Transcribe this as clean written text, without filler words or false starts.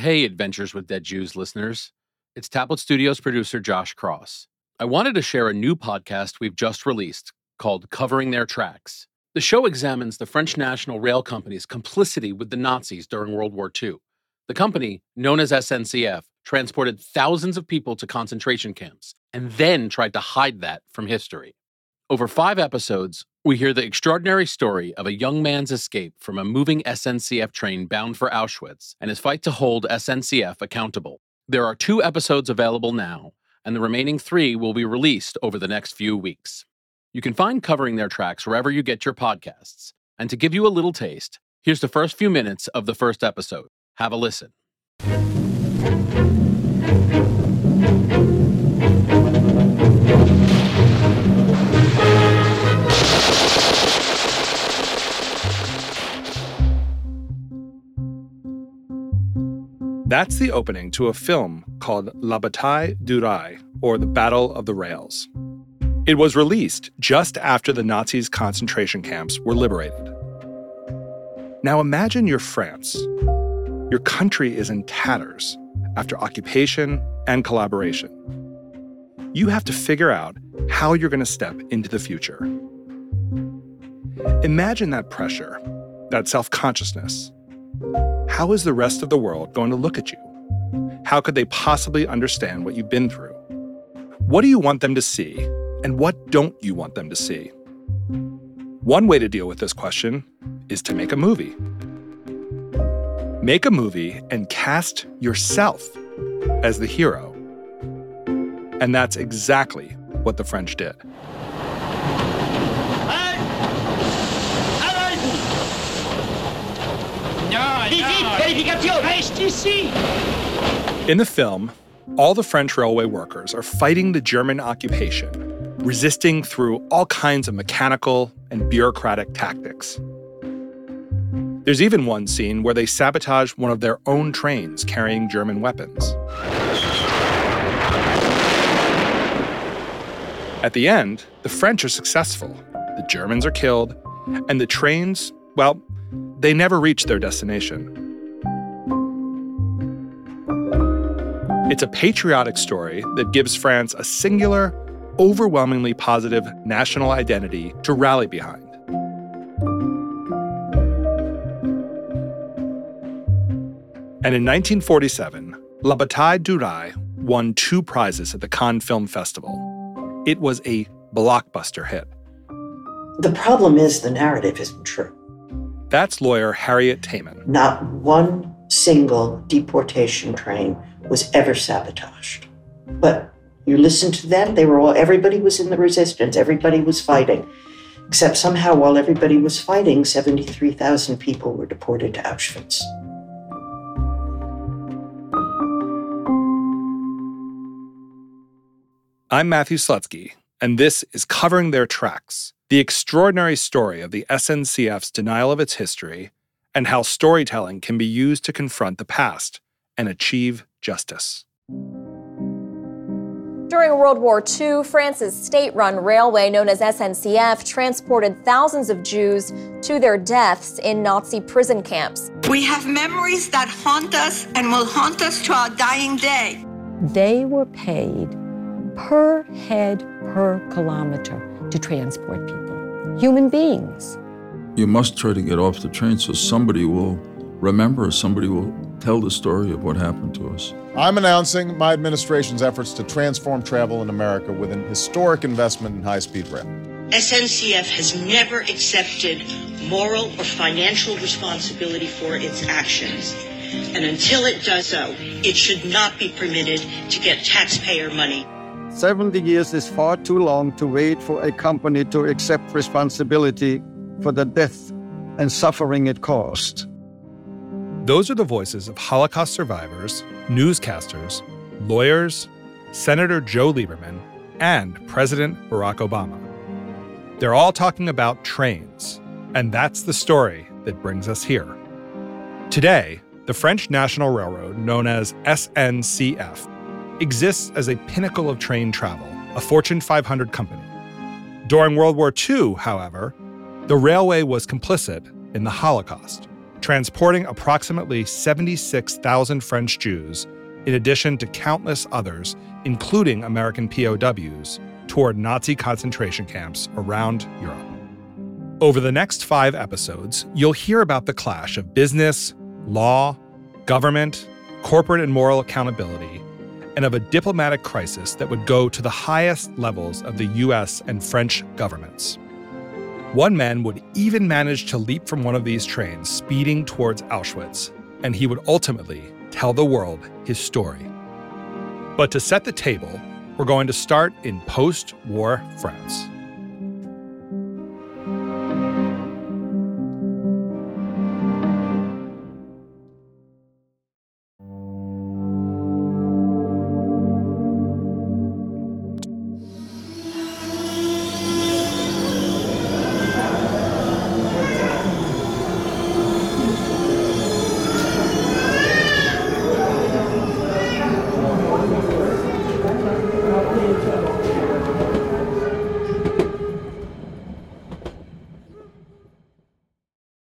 Hey, Adventures with Dead Jews listeners. It's Tablet Studios producer Josh Cross. I wanted to share a new podcast we've just released called Covering Their Tracks. The show examines the French National Rail Company's complicity with the Nazis during World War II. The company, known as SNCF, transported thousands of people to concentration camps and then tried to hide that from history. Over 5 episodes, we hear the extraordinary story of a young man's escape from a moving SNCF train bound for Auschwitz and his fight to hold SNCF accountable. There are 2 episodes available now, and the remaining 3 will be released over the next few weeks. You can find Covering Their Tracks wherever you get your podcasts. And to give you a little taste, here's the first few minutes of the first episode. Have a listen. That's the opening to a film called La Bataille du Rail, or The Battle of the Rails. It was released just after the Nazis' concentration camps were liberated. Now imagine you're France. Your country is in tatters after occupation and collaboration. You have to figure out how you're going to step into the future. Imagine that pressure, that self-consciousness. How is the rest of the world going to look at you? How could they possibly understand what you've been through? What do you want them to see, and what don't you want them to see? One way to deal with this question is to make a movie. Make a movie and cast yourself as the hero. And that's exactly what the French did. In the film, all the French railway workers are fighting the German occupation, resisting through all kinds of mechanical and bureaucratic tactics. There's even one scene where they sabotage one of their own trains carrying German weapons. At the end, the French are successful, the Germans are killed, and the trains, well, they never reach their destination. It's a patriotic story that gives France a singular, overwhelmingly positive national identity to rally behind. And in 1947, La Bataille du Rail won 2 prizes at the Cannes Film Festival. It was a blockbuster hit. The problem is the narrative isn't true. That's lawyer Harriet Tayman. Not one single deportation train was ever sabotaged. But you listen to them, they were all, everybody was in the resistance, everybody was fighting. Except somehow while everybody was fighting, 73,000 people were deported to Auschwitz. I'm Matthew Slutsky, and this is Covering Their Tracks. The extraordinary story of the SNCF's denial of its history and how storytelling can be used to confront the past and achieve justice. During World War II, France's state-run railway known as SNCF transported thousands of Jews to their deaths in Nazi prison camps. We have memories that haunt us and will haunt us to our dying day. They were paid per head per kilometer to transport people, human beings. You must try to get off the train so somebody will remember, somebody will tell the story of what happened to us. I'm announcing my administration's efforts to transform travel in America with an historic investment in high-speed rail. SNCF has never accepted moral or financial responsibility for its actions. And until it does so, it should not be permitted to get taxpayer money. 70 years is far too long to wait for a company to accept responsibility for the death and suffering it caused. Those are the voices of Holocaust survivors, newscasters, lawyers, Senator Joe Lieberman, and President Barack Obama. They're all talking about trains, and that's the story that brings us here. Today, the French National Railroad, known as SNCF, exists as a pinnacle of train travel, a Fortune 500 company. During World War II, however, the railway was complicit in the Holocaust. transporting approximately 76,000 French Jews, in addition to countless others, including American POWs, toward Nazi concentration camps around Europe. Over the next 5 episodes, you'll hear about the clash of business, law, government, corporate and moral accountability, and of a diplomatic crisis that would go to the highest levels of the US and French governments. One man would even manage to leap from one of these trains speeding towards Auschwitz, and he would ultimately tell the world his story. But to set the table, we're going to start in post-war France.